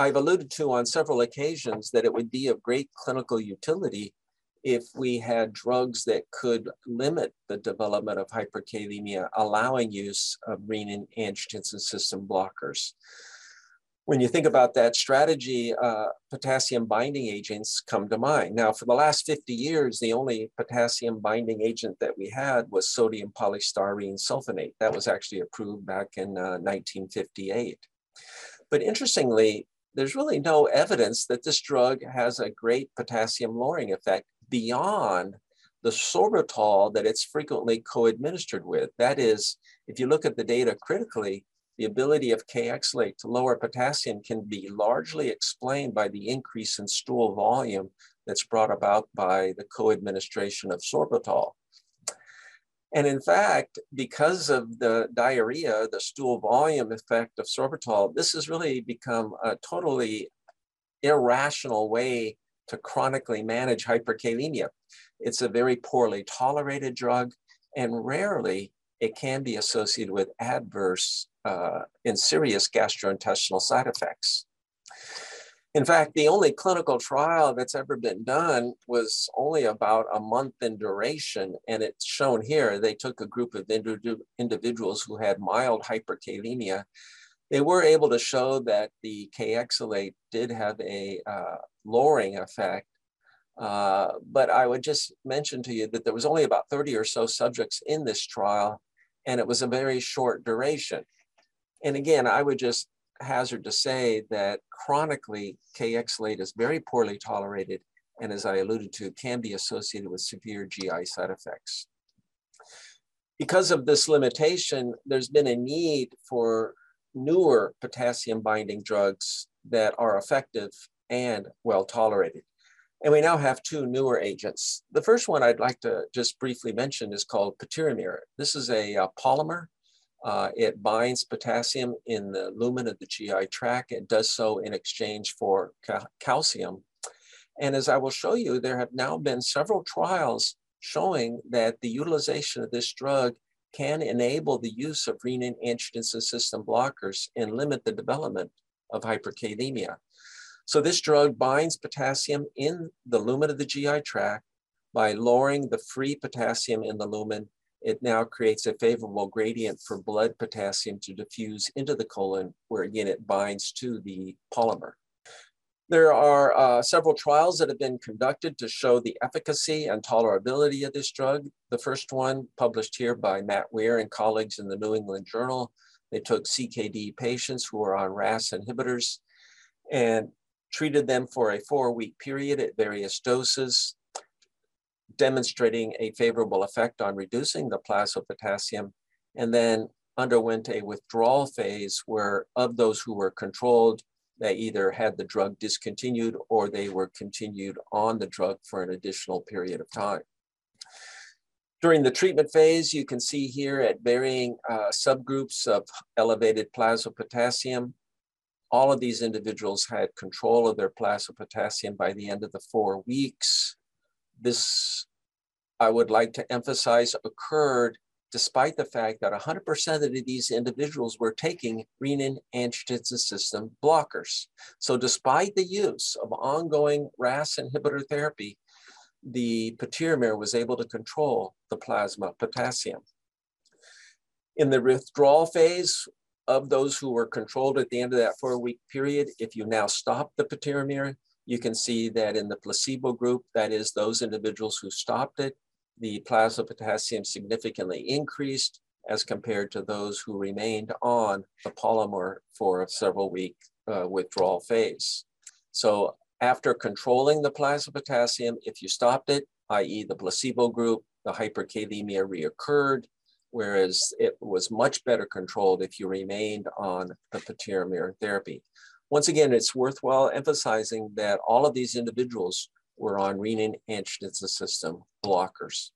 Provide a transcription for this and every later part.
I've alluded to on several occasions that it would be of great clinical utility if we had drugs that could limit the development of hyperkalemia, allowing use of renin-angiotensin system blockers. When you think about that strategy, potassium binding agents come to mind. Now, for the last 50 years, the only potassium binding agent that we had was sodium polystyrene sulfonate. That was actually approved back in 1958. But interestingly, there's really no evidence that this drug has a great potassium lowering effect beyond the sorbitol that it's frequently co-administered with. That is, if you look at the data critically, the ability of kayexalate to lower potassium can be largely explained by the increase in stool volume that's brought about by the co-administration of sorbitol. And in fact, because of the diarrhea, the stool volume effect of sorbitol, this has really become a totally irrational way to chronically manage hyperkalemia. It's a very poorly tolerated drug, and rarely it can be associated with adverse and serious gastrointestinal side effects. In fact, the only clinical trial that's ever been done was only about a month in duration, and it's shown here. They took a group of individuals who had mild hyperkalemia. They were able to show that the kayexalate did have a lowering effect, but I would just mention to you that there was only about 30 or so subjects in this trial, and it was a very short duration. And again, I would just hazard to say that chronically kayexalate is very poorly tolerated, and as I alluded to, can be associated with severe GI side effects. Because of this limitation, there's been a need for newer potassium binding drugs that are effective and well tolerated. And we now have two newer agents. The first one I'd like to just briefly mention is called Patiromer. This is a polymer. It binds potassium in the lumen of the GI tract. It does so in exchange for calcium. And as I will show you, there have now been several trials showing that the utilization of this drug can enable the use of renin-angiotensin system blockers and limit the development of hyperkalemia. So this drug binds potassium in the lumen of the GI tract. By lowering the free potassium in the lumen, it now creates a favorable gradient for blood potassium to diffuse into the colon, where again, it binds to the polymer. There are several trials that have been conducted to show the efficacy and tolerability of this drug. The first one published here by Matt Weir and colleagues in the New England Journal. They took CKD patients who were on RAS inhibitors and treated them for a 4-week period at various doses, demonstrating a favorable effect on reducing the plasma potassium, and then underwent a withdrawal phase where of those who were controlled, they either had the drug discontinued or they were continued on the drug for an additional period of time. During the treatment phase, you can see here at varying subgroups of elevated plasma potassium, all of these individuals had control of their plasma potassium by the end of the 4 weeks. This, I would like to emphasize, occurred despite the fact that 100% of these individuals were taking renin-angiotensin system blockers. So despite the use of ongoing RAS inhibitor therapy, the patiromer was able to control the plasma potassium. In the withdrawal phase, of those who were controlled at the end of that 4-week period, if you now stop the patiromer, you can see that in the placebo group, that is those individuals who stopped it, the plasma potassium significantly increased as compared to those who remained on the polymer for a several-week withdrawal phase. So after controlling the plasma potassium, if you stopped it, i.e. the placebo group, the hyperkalemia reoccurred, whereas it was much better controlled if you remained on the patiromer therapy. Once again, it's worthwhile emphasizing that all of these individuals were on renin-angiotensin system blockers.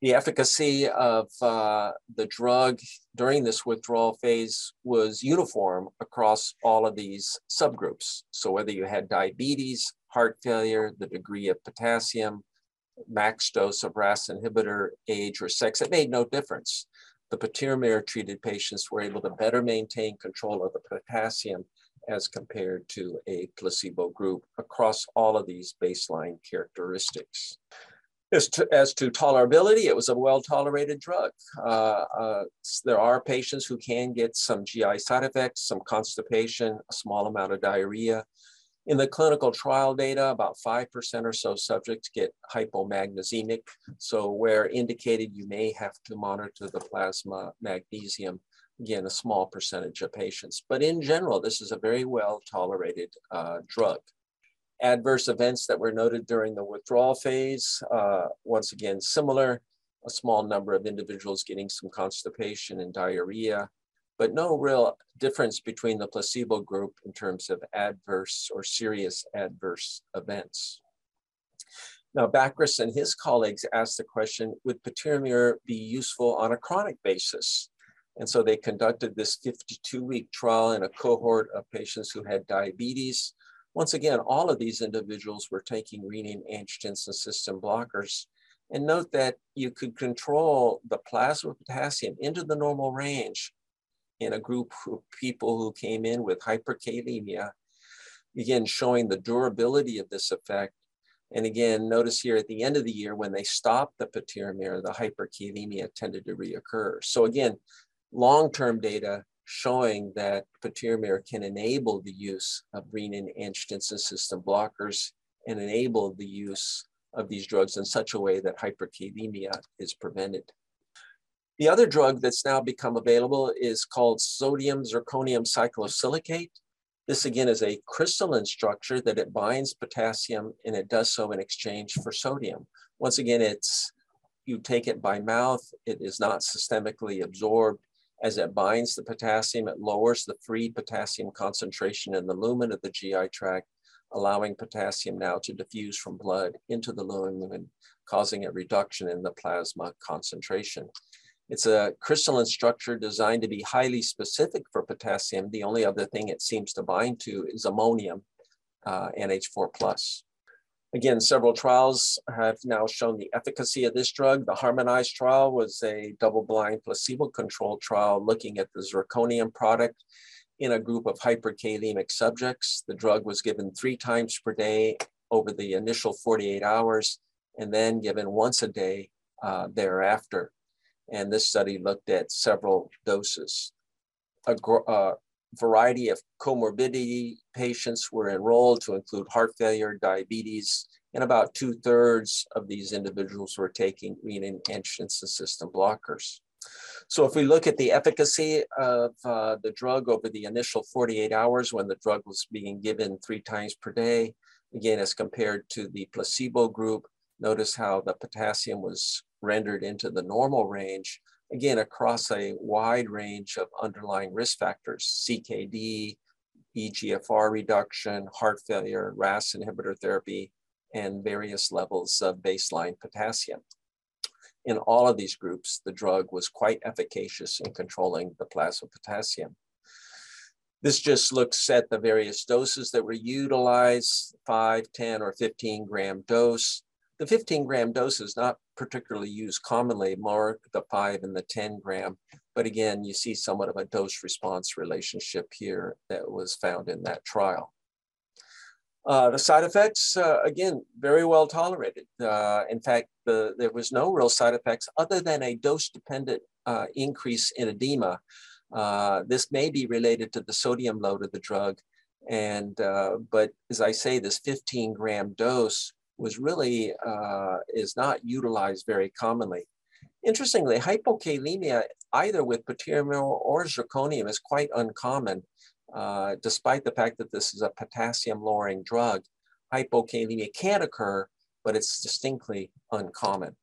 The efficacy of the drug during this withdrawal phase was uniform across all of these subgroups. So whether you had diabetes, heart failure, the degree of potassium, max dose of RAS inhibitor, age or sex, it made no difference. The patiromer treated patients were able to better maintain control of the potassium as compared to a placebo group across all of these baseline characteristics. As to tolerability, it was a well-tolerated drug. There are patients who can get some GI side effects, some constipation, a small amount of diarrhea. In the clinical trial data, about 5% or so subjects get hypomagnesemic. So where indicated, you may have to monitor the plasma magnesium, again, a small percentage of patients. But in general, this is a very well-tolerated drug. Adverse events that were noted during the withdrawal phase, once again, similar, a small number of individuals getting some constipation and diarrhea, but no real difference between the placebo group in terms of adverse or serious adverse events. Now, Bakris and his colleagues asked the question, would patiromer be useful on a chronic basis? And so they conducted this 52-week trial in a cohort of patients who had diabetes. Once again, all of these individuals were taking renin-angiotensin system blockers. And note that you could control the plasma potassium into the normal range in a group of people who came in with hyperkalemia, again, showing the durability of this effect. And again, notice here at the end of the year, when they stopped the patiromer, the hyperkalemia tended to reoccur. So again, long-term data showing that patiromer can enable the use of renin-angiotensin system blockers and enable the use of these drugs in such a way that hyperkalemia is prevented. The other drug that's now become available is called sodium zirconium cyclosilicate. This again is a crystalline structure that it binds potassium, and it does so in exchange for sodium. Once again, you take it by mouth. It is not systemically absorbed. As it binds the potassium, it lowers the free potassium concentration in the lumen of the GI tract, allowing potassium now to diffuse from blood into the lumen, causing a reduction in the plasma concentration. It's a crystalline structure designed to be highly specific for potassium. The only other thing it seems to bind to is ammonium, NH4+. Again, several trials have now shown the efficacy of this drug. The harmonized trial was a double-blind placebo-controlled trial looking at the zirconium product in a group of hyperkalemic subjects. The drug was given 3 times per day over the initial 48 hours and then given once a day thereafter. And this study looked at several doses. A variety of comorbidity patients were enrolled to include heart failure, diabetes, and about 2/3 of these individuals were taking renin-angiotensin system blockers. So if we look at the efficacy of the drug over the initial 48 hours when the drug was being given 3 times per day, again, as compared to the placebo group, notice how the potassium was rendered into the normal range, again, across a wide range of underlying risk factors, CKD, eGFR reduction, heart failure, RAS inhibitor therapy, and various levels of baseline potassium. In all of these groups, the drug was quite efficacious in controlling the plasma potassium. This just looks at the various doses that were utilized, 5, 10, or 15-gram dose. The 15-gram dose is not particularly used commonly, more the 5 and the 10-gram. But again, you see somewhat of a dose-response relationship here that was found in that trial. The side effects, again, very well tolerated. In fact, there was no real side effects other than a dose-dependent increase in edema. This may be related to the sodium load of the drug. But as I say, this 15-gram dose was really is not utilized very commonly. Interestingly, hypokalemia either with patiromer or zirconium is quite uncommon, despite the fact that this is a potassium-lowering drug. Hypokalemia can occur, but it's distinctly uncommon.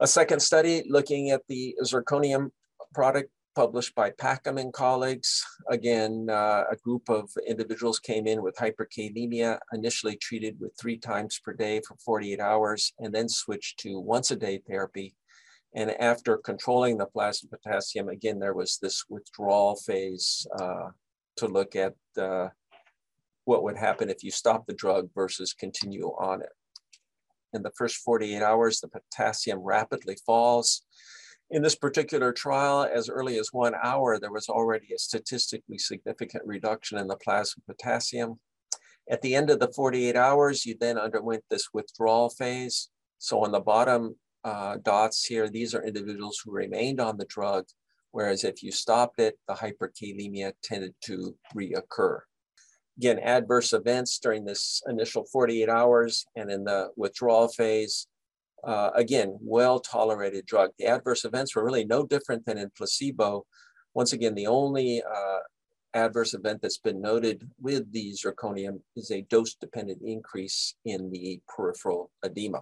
A second study looking at the zirconium product published by Packham and colleagues. Again, a group of individuals came in with hyperkalemia, initially treated with 3 times per day for 48 hours, and then switched to once-a-day therapy. And after controlling the plasma potassium, again, there was this withdrawal phase to look at what would happen if you stop the drug versus continue on it. In the first 48 hours, the potassium rapidly falls. In this particular trial, as early as 1 hour, there was already a statistically significant reduction in the plasma potassium. At the end of the 48 hours, you then underwent this withdrawal phase. So on the bottom dots here, these are individuals who remained on the drug, whereas if you stopped it, the hyperkalemia tended to reoccur. Again, adverse events during this initial 48 hours and in the withdrawal phase, again, well-tolerated drug. The adverse events were really no different than in placebo. Once again, the only adverse event that's been noted with the zirconium is a dose-dependent increase in the peripheral edema.